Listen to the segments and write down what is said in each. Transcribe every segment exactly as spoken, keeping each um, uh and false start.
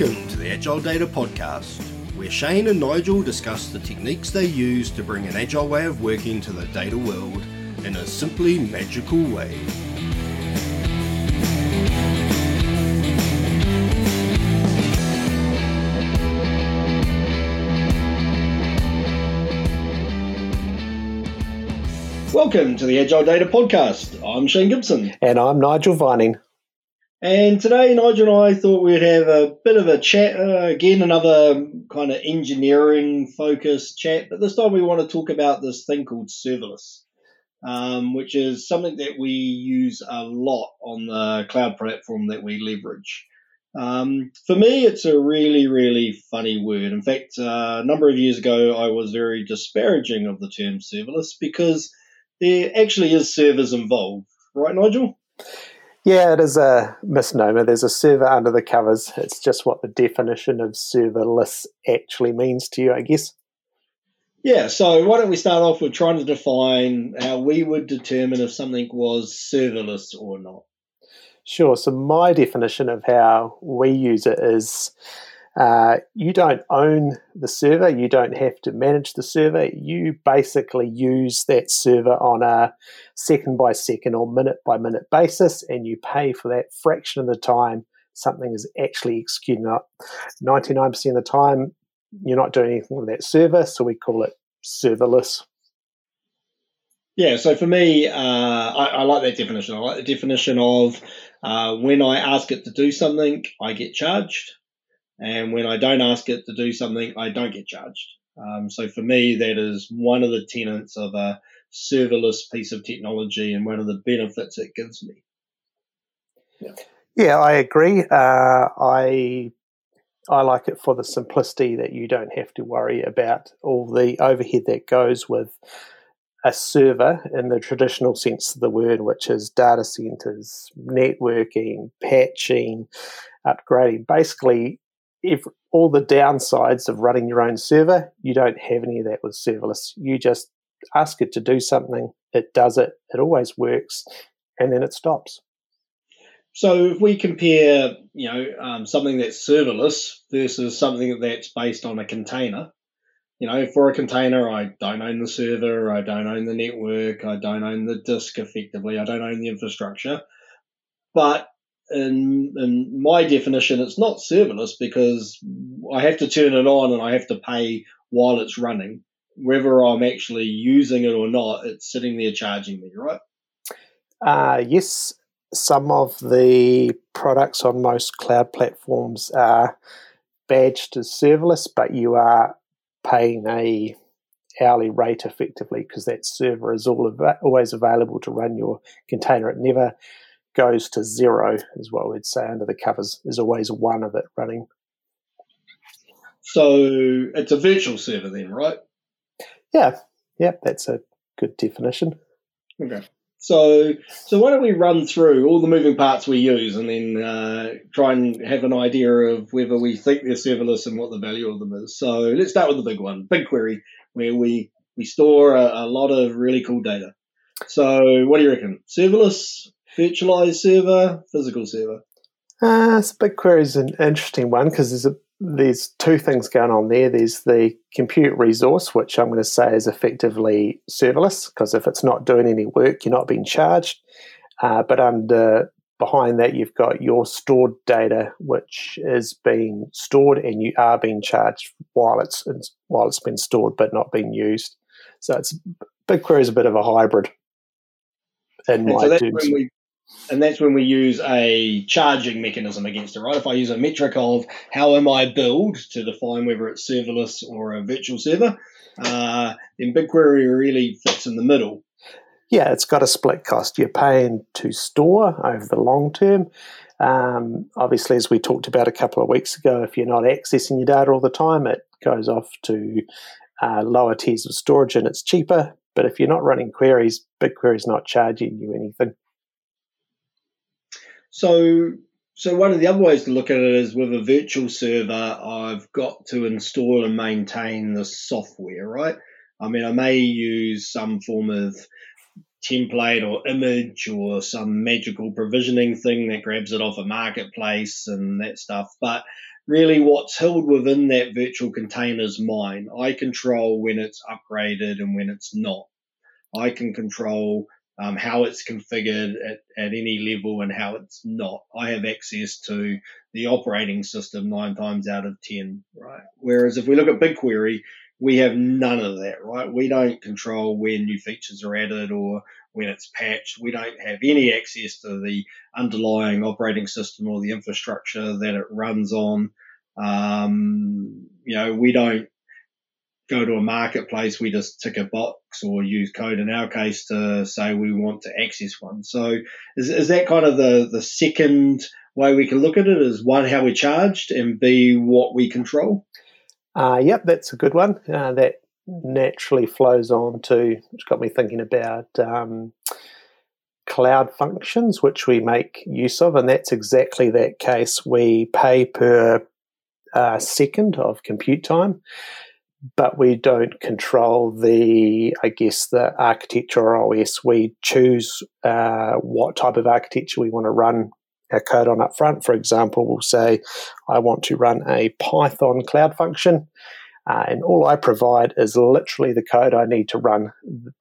Welcome to the Agile Data Podcast, where Shane and Nigel discuss the techniques they use to bring an agile way of working to the data world in a simply magical way. Welcome to the Agile Data Podcast. I'm Shane Gibson. And I'm Nigel Vining. And today, Nigel and I thought we'd have a bit of a chat, uh, again, another kind of engineering-focused chat, but this time we want to talk about this thing called serverless, um, which is something that we use a lot on the cloud platform that we leverage. Um, for me, it's a really, really funny word. In fact, uh, a number of years ago, I was very disparaging of the term serverless because there actually is servers involved. Right, Nigel? Yeah, it is a misnomer. There's a server under the covers. It's just what the definition of serverless actually means to you, I guess. Yeah, so why don't we start off with trying to define how we would determine if something was serverless or not. Sure. So my definition of how we use it is uh, you don't own the server. You don't have to manage the server. You basically use that server on a second by second or minute by minute basis, and you pay for that fraction of the time something is actually executed. ninety-nine percent of the time, you're not doing anything with that server, so we call it serverless. Yeah, so for me, uh, I, I like that definition. I like the definition of uh, when I ask it to do something, I get charged. And when I don't ask it to do something, I don't get charged. Um, so for me, that is one of the tenets of a serverless piece of technology and one of the benefits it gives me. Yeah, yeah I agree. Uh, I I like it for the simplicity that you don't have to worry about all the overhead that goes with a server in the traditional sense of the word, which is data centers, networking, patching, upgrading. Basically, if all the downsides of running your own server, you don't have any of that with serverless. You just ask it to do something, it does it, it always works, and then it stops. So if we compare, you know, um, something that's serverless versus something that's based on a container, you know, for a container, I don't own the server, I don't own the network, I don't own the disk effectively, I don't own the infrastructure. But in, in my definition, it's not serverless because I have to turn it on and I have to pay while it's running. Whether I'm actually using it or not, it's sitting there charging me, right? Uh, yes, some of the products on most cloud platforms are badged as serverless, but you are paying a hourly rate effectively because that server is all av- always available to run your container. It never goes to zero, is what we'd say under the covers. There's always one of it running. So it's a virtual server then, right? Yeah, yeah, that's a good definition. Okay. So so why don't we run through all the moving parts we use and then uh, try and have an idea of whether we think they're serverless and what the value of them is. So let's start with the big one, BigQuery, where we, we store a, a lot of really cool data. So what do you reckon? Serverless, virtualized server, physical server? Uh, so BigQuery is an interesting one because there's a There's two things going on there. There's the compute resource, which I'm going to say is effectively serverless, because if it's not doing any work, you're not being charged. Uh, but under behind that, you've got your stored data, which is being stored, and you are being charged while it's while it's been stored, but not being used. So it's BigQuery is a bit of a hybrid. In my so terms. And that's when we use a charging mechanism against it, right? If I use a metric of how am I billed to define whether it's serverless or a virtual server, uh, then BigQuery really fits in the middle. Yeah, it's got a split cost. You're paying to store over the long term. Um, obviously, as we talked about a couple of weeks ago, if you're not accessing your data all the time, it goes off to uh, lower tiers of storage and it's cheaper. But if you're not running queries, BigQuery's not charging you anything. So so one of the other ways to look at it is with a virtual server, I've got to install and maintain the software, right? I mean, I may use some form of template or image or some magical provisioning thing that grabs it off a marketplace and that stuff. But really what's held within that virtual container is mine. I control when it's upgraded and when it's not. I can control um, how it's configured at, at any level and how it's not. I have access to the operating system nine times out of ten, right? Whereas if we look at BigQuery, we have none of that, right? We don't control when new features are added or when it's patched. We don't have any access to the underlying operating system or the infrastructure that it runs on. Um, you know, we don't go to a marketplace. We just tick a box or use code in our case to say we want to access one. So is, is that kind of the, the second way we can look at it, is one, how we're charged, and B, what we control? Uh, yep, that's a good one. Uh, that naturally flows on to, which got me thinking about um, Cloud Functions, which we make use of, and that's exactly that case. We pay per uh, second of compute time, but we don't control the, I guess, the architecture or O S. We choose uh, what type of architecture we want to run our code on up front. For example, we'll say, I want to run a Python Cloud function, uh, and all I provide is literally the code I need to run.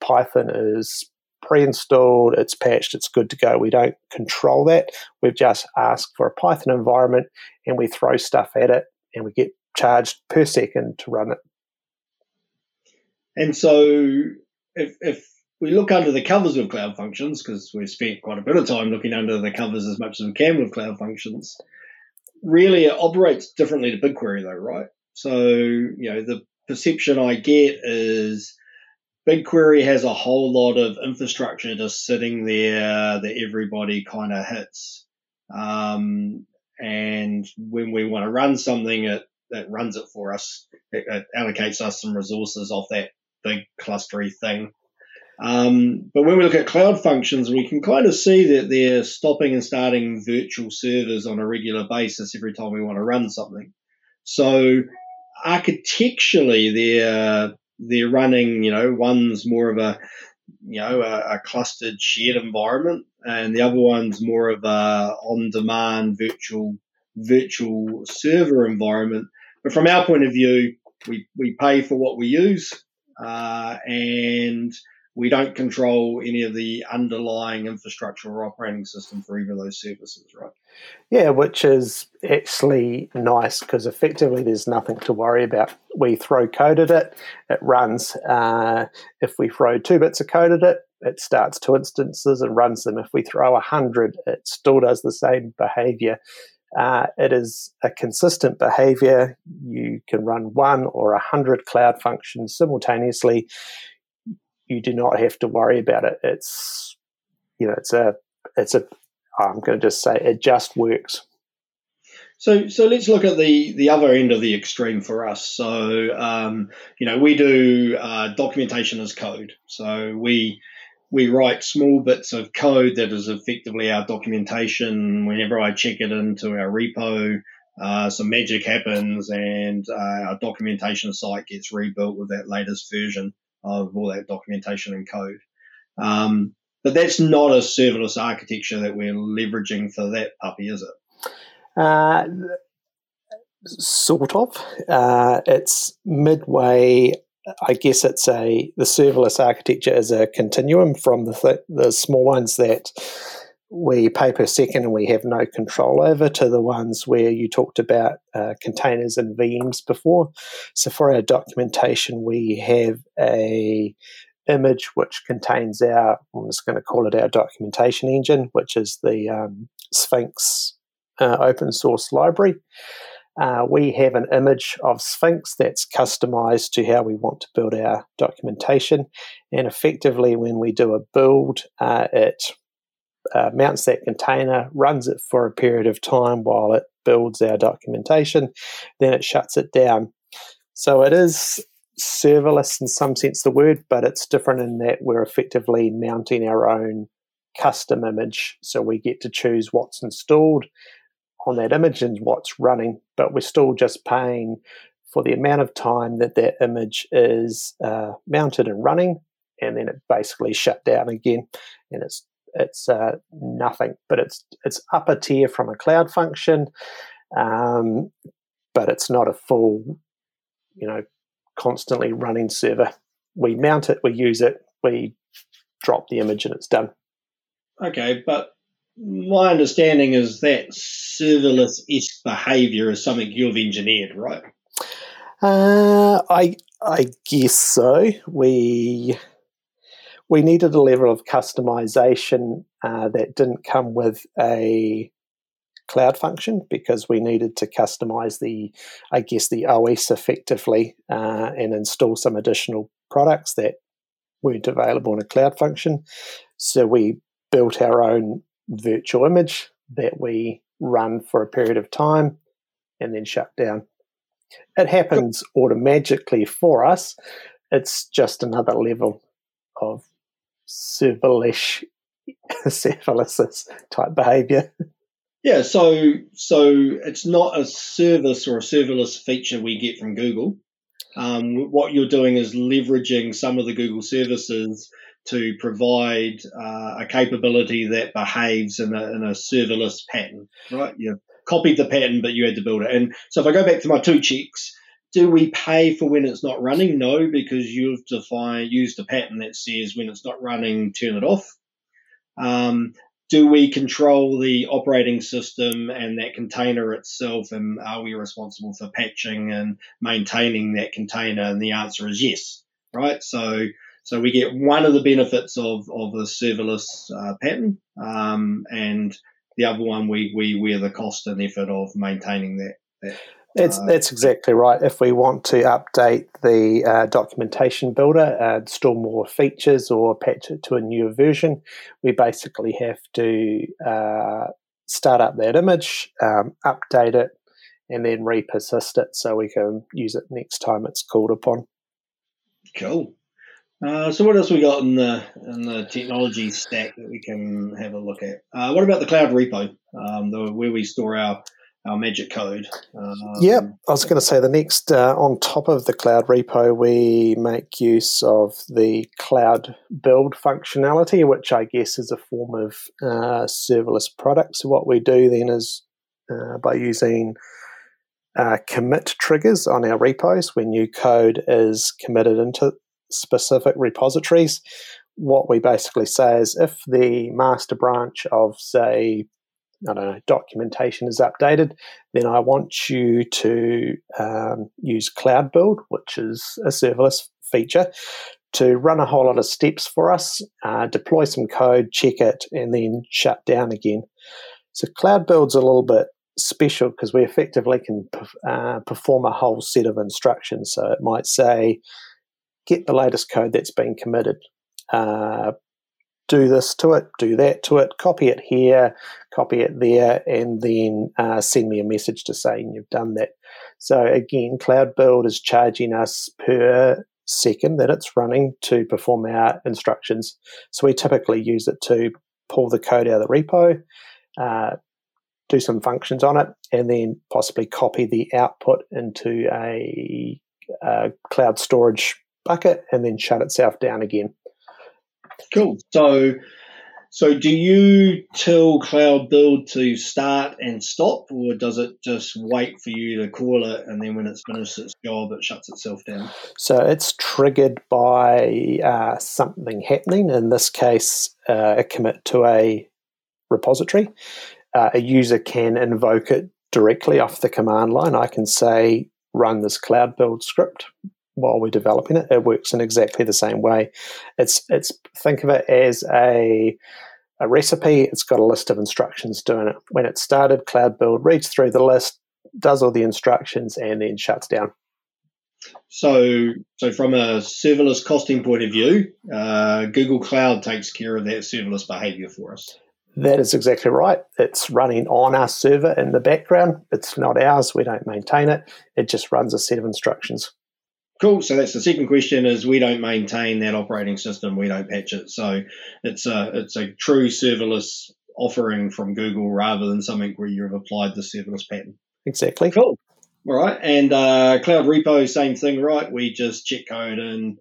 Python is pre-installed, it's patched, it's good to go. We don't control that. We've just asked for a Python environment, and we throw stuff at it, and we get charged per second to run it. And so if, if we look under the covers with Cloud Functions, because we've spent quite a bit of time looking under the covers as much as we can with Cloud Functions, really it operates differently to BigQuery though, right? So, you know, the perception I get is BigQuery has a whole lot of infrastructure just sitting there that everybody kind of hits. Um, and when we want to run something, it, it runs it for us. It, it allocates us some resources off that big clustery thing. Um, but when we look at Cloud Functions, we can kind of see that they're stopping and starting virtual servers on a regular basis every time we want to run something. So architecturally, they're they're running, you know, one's more of a, you know, a, a clustered shared environment, and the other one's more of a on-demand virtual virtual server environment. But from our point of view, we we pay for what we use, uh, and we don't control any of the underlying infrastructure or operating system for either of those services, right? Yeah, which is actually nice, because effectively there's nothing to worry about. We throw code at it, it runs. Uh, if we throw two bits of code at it, it starts two instances and runs them. If we throw one hundred, it still does the same behavior. Uh, it is a consistent behavior. You can run one or one hundred Cloud Functions simultaneously. You do not have to worry about it. It's, you know, it's a, it's a, I'm going to just say it just works. So, so let's look at the, the other end of the extreme for us. So, um, you know, we do uh, documentation as code. So we, we write small bits of code that is effectively our documentation. Whenever I check it into our repo, uh, some magic happens and uh, our documentation site gets rebuilt with that latest version of all that documentation and code. Um, but that's not a serverless architecture that we're leveraging for that puppy, is it? Uh, sort of. Uh, it's midway. I guess it's a, the serverless architecture is a continuum from the, th- the small ones that we pay per second and we have no control over, to the ones where you talked about uh, containers and V Ms before. So for our documentation, we have a image which contains our, I'm just going to call it our documentation engine, which is the um, Sphinx uh, open source library. Uh, we have an image of Sphinx that's customized to how we want to build our documentation. And effectively, when we do a build, uh, it Uh, mounts that container, runs it for a period of time while it builds our documentation, then it shuts it down. So it is serverless in some sense the word, but it's different in that we're effectively mounting our own custom image. So we get to choose what's installed on that image and what's running, but we're still just paying for the amount of time that that image is uh, mounted and running, and then it basically shut down again, and it's it's uh, nothing. But it's it's upper tier from a Cloud Function, um, but it's not a full, you know, constantly running server. We mount it, we use it, we drop the image, and it's done. Okay, but my understanding is that serverless-esque behaviour is something you've engineered, right? Uh, I I guess so. We we needed a level of customization uh, that didn't come with a Cloud Function, because we needed to customize the, I guess, the O S effectively uh, and install some additional products that weren't available in a Cloud Function. So we built our own virtual image that we run for a period of time and then shut down. It happens automatically for us. It's just another level of serverless, serverless type behaviour. Yeah, so so it's not a service or a serverless feature we get from Google. Um, what you're doing is leveraging some of the Google services to provide uh, a capability that behaves in a, in a serverless pattern, right? You've copied the pattern, but you had to build it. And so if I go back to my two checks, do we pay for when it's not running? No, because you've defined, used a pattern that says when it's not running, turn it off. Um, do we control the operating system and that container itself, and are we responsible for patching and maintaining that container? And the answer is yes, right? So... So we get one of the benefits of, of the serverless uh, pattern, um, and the other one we, we wear the cost and effort of maintaining that. that that's, uh, that's exactly right. If we want to update the uh, documentation builder, uh, install more features or patch it to a newer version, we basically have to uh, start up that image, um, update it, and then re-persist it so we can use it next time it's called upon. Cool. Uh, so what else we got in the in the technology stack that we can have a look at? Uh, what about the Cloud Repo, um, the, where we store our, our magic code? Um, yeah, I was going to say the next, uh, on top of the Cloud Repo, we make use of the Cloud Build functionality, which I guess is a form of uh, serverless products. So what we do then is uh, by using uh, commit triggers on our repos, when new code is committed into specific repositories, what we basically say is if the master branch of, say, I don't know, documentation is updated, then I want you to um, use Cloud Build, which is a serverless feature, to run a whole lot of steps for us, uh, deploy some code, check it, and then shut down again. So Cloud Build's a little bit special because we effectively can uh, perform a whole set of instructions. So it might say, get the latest code that's been committed, uh, do this to it, do that to it, copy it here, copy it there, and then uh, send me a message to saying you've done that. So again, Cloud Build is charging us per second that it's running to perform our instructions. So we typically use it to pull the code out of the repo, uh, do some functions on it, and then possibly copy the output into a, a cloud storage bucket and then shut itself down again. Cool. So so do you tell Cloud Build to start and stop, or does it just wait for you to call it and then when it's finished its job it shuts itself down? So it's triggered by uh, something happening, in this case uh, a commit to a repository. Uh, a user can invoke it directly off the command line. I can say run this Cloud Build script while we're developing it. It works in exactly the same way. It's it's think of it as a a recipe. It's got a list of instructions doing it. When it started, Cloud Build reads through the list, does all the instructions, and then shuts down. So so from a serverless costing point of view, uh, Google Cloud takes care of that serverless behavior for us. That is exactly right. It's running on our server in the background. It's not ours. We don't maintain it. It just runs a set of instructions. Cool. So that's the second question, is we don't maintain that operating system. We don't patch it. So it's a it's a true serverless offering from Google rather than something where you've applied the serverless pattern. Exactly. Cool. All right. And uh, Cloud Repo, same thing, right? We just check code and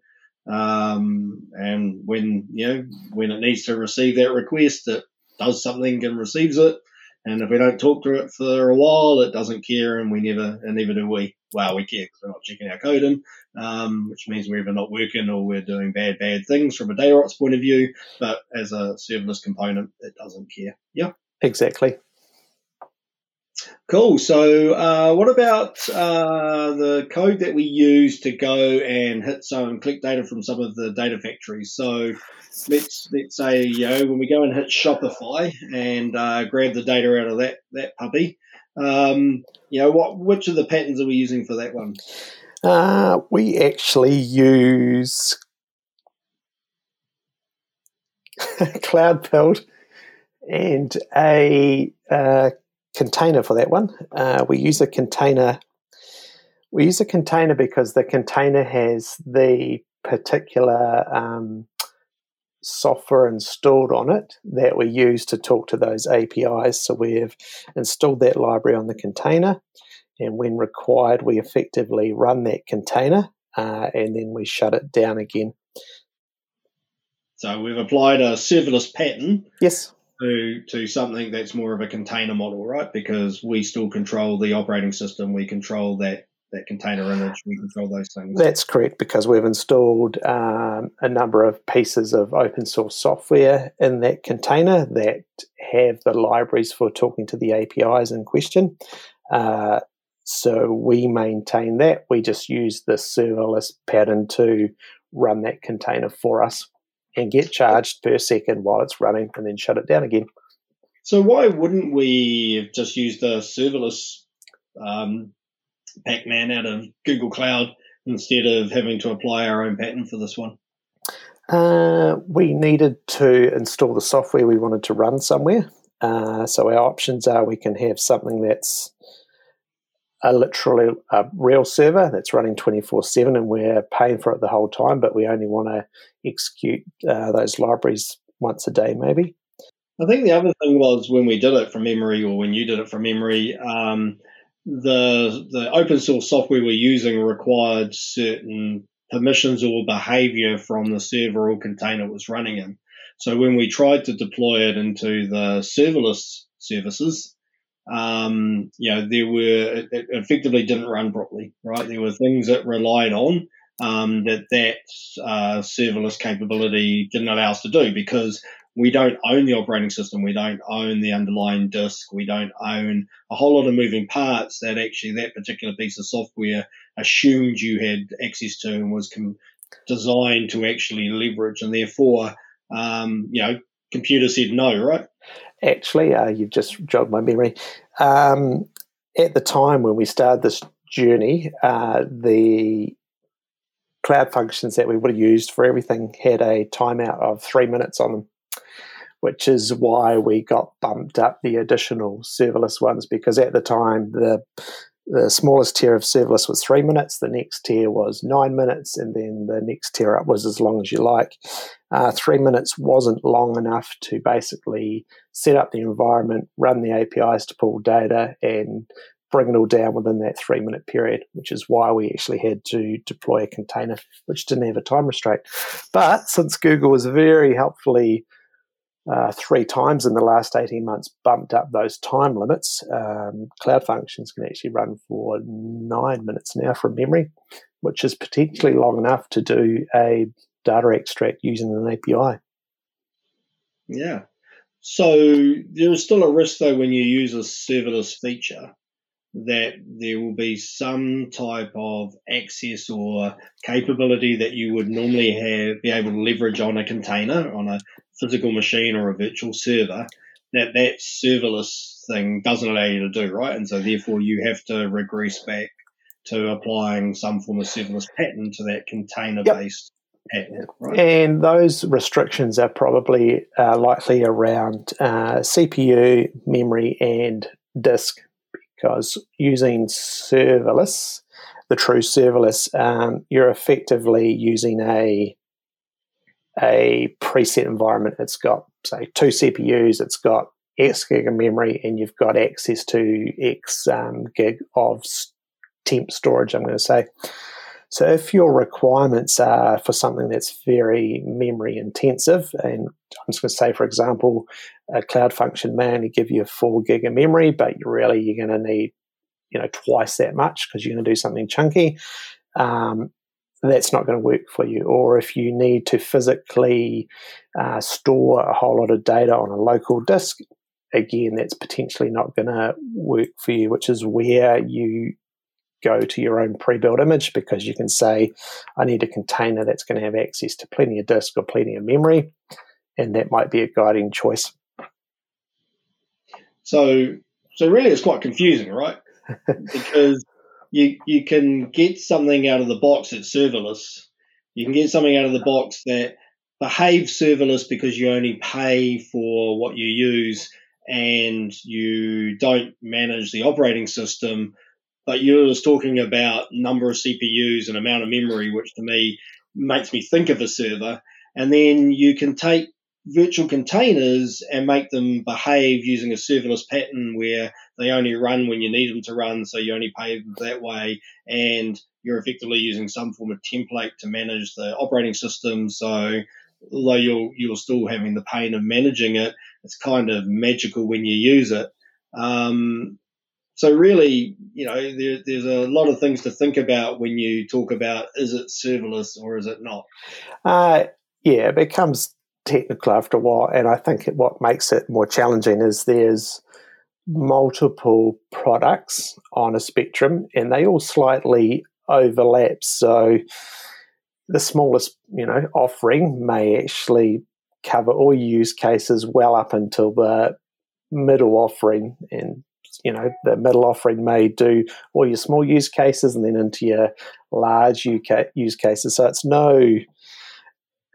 Um, and when, you know, when it needs to receive that request, it does something and receives it. And if we don't talk to it for a while, it doesn't care, and we never, and never do we. Well, we care because we're not checking our code in, um, which means we're either not working or we're doing bad, bad things from a DataOps point of view. But as a serverless component, it doesn't care. Yeah, exactly. Cool. So uh, what about uh, the code that we use to go and hit so and collect data from some of the data factories? So let's let's say, you know, when we go and hit Shopify and uh, grab the data out of that, that puppy, um, you know, what which of the patterns are we using for that one? Uh, we actually use Cloud Build and a uh, container for that one. Uh, we use a container. We use a container because the container has the particular um, software installed on it that we use to talk to those A P Is. So we've installed that library on the container, and when required, we effectively run that container uh, and then we shut it down again. So we've applied a serverless pattern. Yes. To, to something that's more of a container model, right? Because we still control the operating system, we control that, that container image, we control those things. That's correct, because we've installed um, a number of pieces of open source software in that container that have the libraries for talking to the A P Is in question. Uh, so we maintain that. We just use the serverless pattern to run that container for us and get charged per second while it's running, and then shut it down again. So why wouldn't we have just used the serverless um, Pac-Man out of Google Cloud instead of having to apply our own pattern for this one? Uh, we needed to install the software we wanted to run somewhere. Uh, so our options are we can have something that's a literally a real server that's running twenty-four seven and we're paying for it the whole time, but we only want to execute uh, those libraries once a day maybe. I think the other thing was when we did it from memory, or when you did it from memory, um, the the open source software we're using required certain permissions or behavior from the server or container it was running in. So when we tried to deploy it into the serverless services, Um, you know, there were, it effectively didn't run properly, right? There were things that relied on um, that that uh, serverless capability didn't allow us to do, because we don't own the operating system, we don't own the underlying disk, we don't own a whole lot of moving parts that actually that particular piece of software assumed you had access to and was com- designed to actually leverage, and therefore, um, you know, computer said no, right? Actually, uh, you've just jogged my memory. Um, at the time when we started this journey, uh, the Cloud Functions that we would have used for everything had a timeout of three minutes on them, which is why we got bumped up the additional serverless ones, because at the time the the smallest tier of serverless was three minutes, the next tier was nine minutes, and then the next tier up was as long as you like. Uh, three minutes wasn't long enough to basically set up the environment, run the A P Is to pull data, and bring it all down within that three-minute period, which is why we actually had to deploy a container, which didn't have a time restraint. But since Google was very helpfully Uh, three times in the last eighteen months bumped up those time limits, um, Cloud Functions can actually run for nine minutes now from memory, which is particularly long enough to do a data extract using an A P I. Yeah. So there is still a risk, though, when you use a serverless feature, that there will be some type of access or capability that you would normally have be able to leverage on a container, on a physical machine or a virtual server, that that serverless thing doesn't allow you to do, right? And so therefore you have to regress back to applying some form of serverless pattern to that container-based yep. pattern, right? And those restrictions are probably uh, likely around uh, C P U, memory, and disk. Because using serverless, the true serverless, um, you're effectively using a a preset environment. It's got, say, two C P Us, it's got X gig of memory, and you've got access to X um, gig of temp storage, I'm going to say. So if your requirements are for something that's very memory intensive, and I'm just going to say, for example, a Cloud Function may only give you four gig of memory, but really you're going to need, you know, twice that much because you're going to do something chunky, um, that's not going to work for you. Or if you need to physically uh, store a whole lot of data on a local disk, again, that's potentially not going to work for you, which is where you go to your own pre-built image, because you can say, I need a container that's going to have access to plenty of disk or plenty of memory, and that might be a guiding choice. So so really it's quite confusing, right? Because you you can get something out of the box that's serverless. You can get something out of the box that behaves serverless because you only pay for what you use and you don't manage the operating system. But you're just talking about number of C P Us and amount of memory, which to me makes me think of a server. And then you can take virtual containers and make them behave using a serverless pattern where they only run when you need them to run, so you only pay them that way, and you're effectively using some form of template to manage the operating system. So although you're, you're still having the pain of managing it, it's kind of magical when you use it. Um, so really, you know, there, there's a lot of things to think about when you talk about is it serverless or is it not? Uh, yeah, it becomes technical after a while, and I think what makes it more challenging is there's multiple products on a spectrum and they all slightly overlap, so the smallest, you know, offering may actually cover all use cases well up until the middle offering, and you know, the middle offering may do all your small use cases and then into your large use cases. So it's no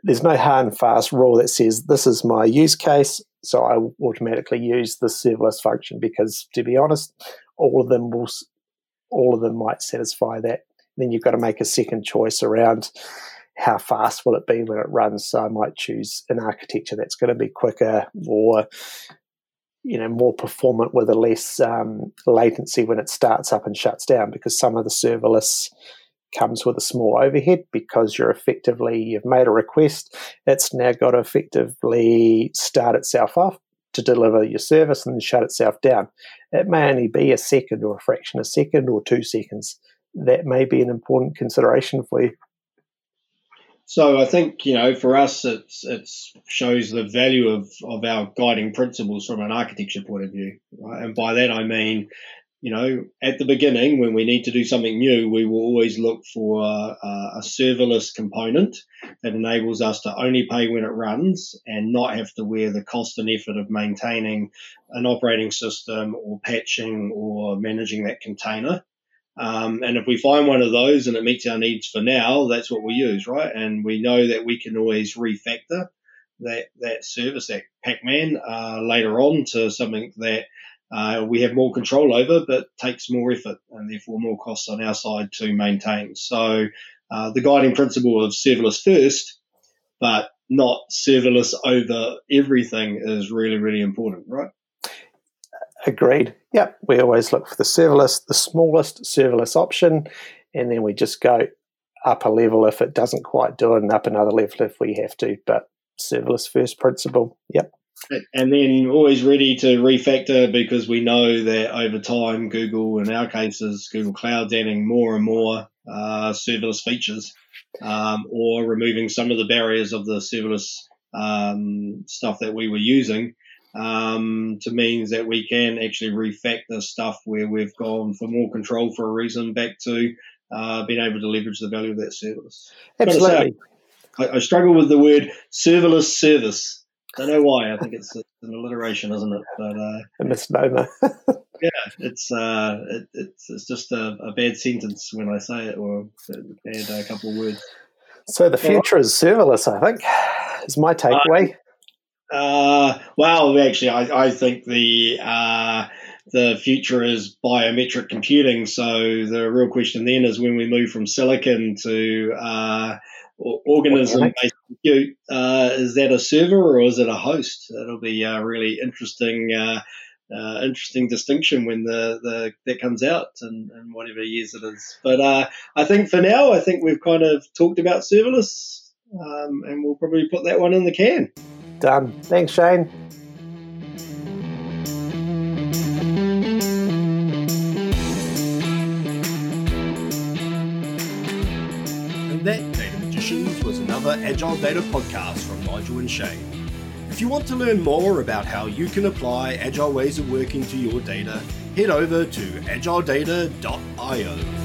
There's no hard and fast rule that says this is my use case, so I automatically use the serverless function, because, to be honest, all of them will, all of them might satisfy that. Then you've got to make a second choice around how fast will it be when it runs. So I might choose an architecture that's going to be quicker, or you know, more performant with a less um, latency when it starts up and shuts down, because some of the serverless comes with a small overhead, because you're effectively, you've made a request, it's now got to effectively start itself off to deliver your service and then shut itself down. It may only be a second or a fraction of a second or two seconds. That may be an important consideration for you. So I think, you know, for us, it's it shows the value of, of our guiding principles from an architecture point of view, right? And by that I mean, you know, at the beginning, when we need to do something new, we will always look for a, a serverless component that enables us to only pay when it runs and not have to wear the cost and effort of maintaining an operating system or patching or managing that container. Um, and if we find one of those and it meets our needs for now, that's what we use, right? And we know that we can always refactor that, that service, that Pac-Man, uh, later on to something that Uh, we have more control over, but takes more effort and therefore more costs on our side to maintain. So uh, the guiding principle of serverless first, but not serverless over everything, is really, really important, right? Agreed. Yep. We always look for the serverless, the smallest serverless option, and then we just go up a level if it doesn't quite do it, and up another level if we have to. But serverless first principle, yep. And then always ready to refactor, because we know that over time, Google, in our cases, Google Cloud's adding more and more uh, serverless features, um, or removing some of the barriers of the serverless um, stuff that we were using um, to means that we can actually refactor stuff where we've gone for more control for a reason back to uh, being able to leverage the value of that service. Absolutely. I, I struggle with the word serverless service. I don't know why. I think it's an alliteration, isn't it? But, uh, a misnomer. yeah, it's uh, it, it's it's just a, a bad sentence when I say it, or a bad uh, couple of words. So the future is serverless, I think, is my takeaway. Uh, uh, well, actually, I, I think the uh, the future is biometric computing. So the real question then is when we move from silicon to uh, organism-based compute, uh, is that a server or is it a host? It'll be a really interesting uh, uh, interesting distinction when the, the that comes out in, in whatever years it is. But uh, I think for now, I think we've kind of talked about serverless, um, and we'll probably put that one in the can. Done. Thanks, Shane. Was another Agile Data podcast from Nigel and Shane. If you want to learn more about how you can apply agile ways of working to your data, head over to agile data dot io.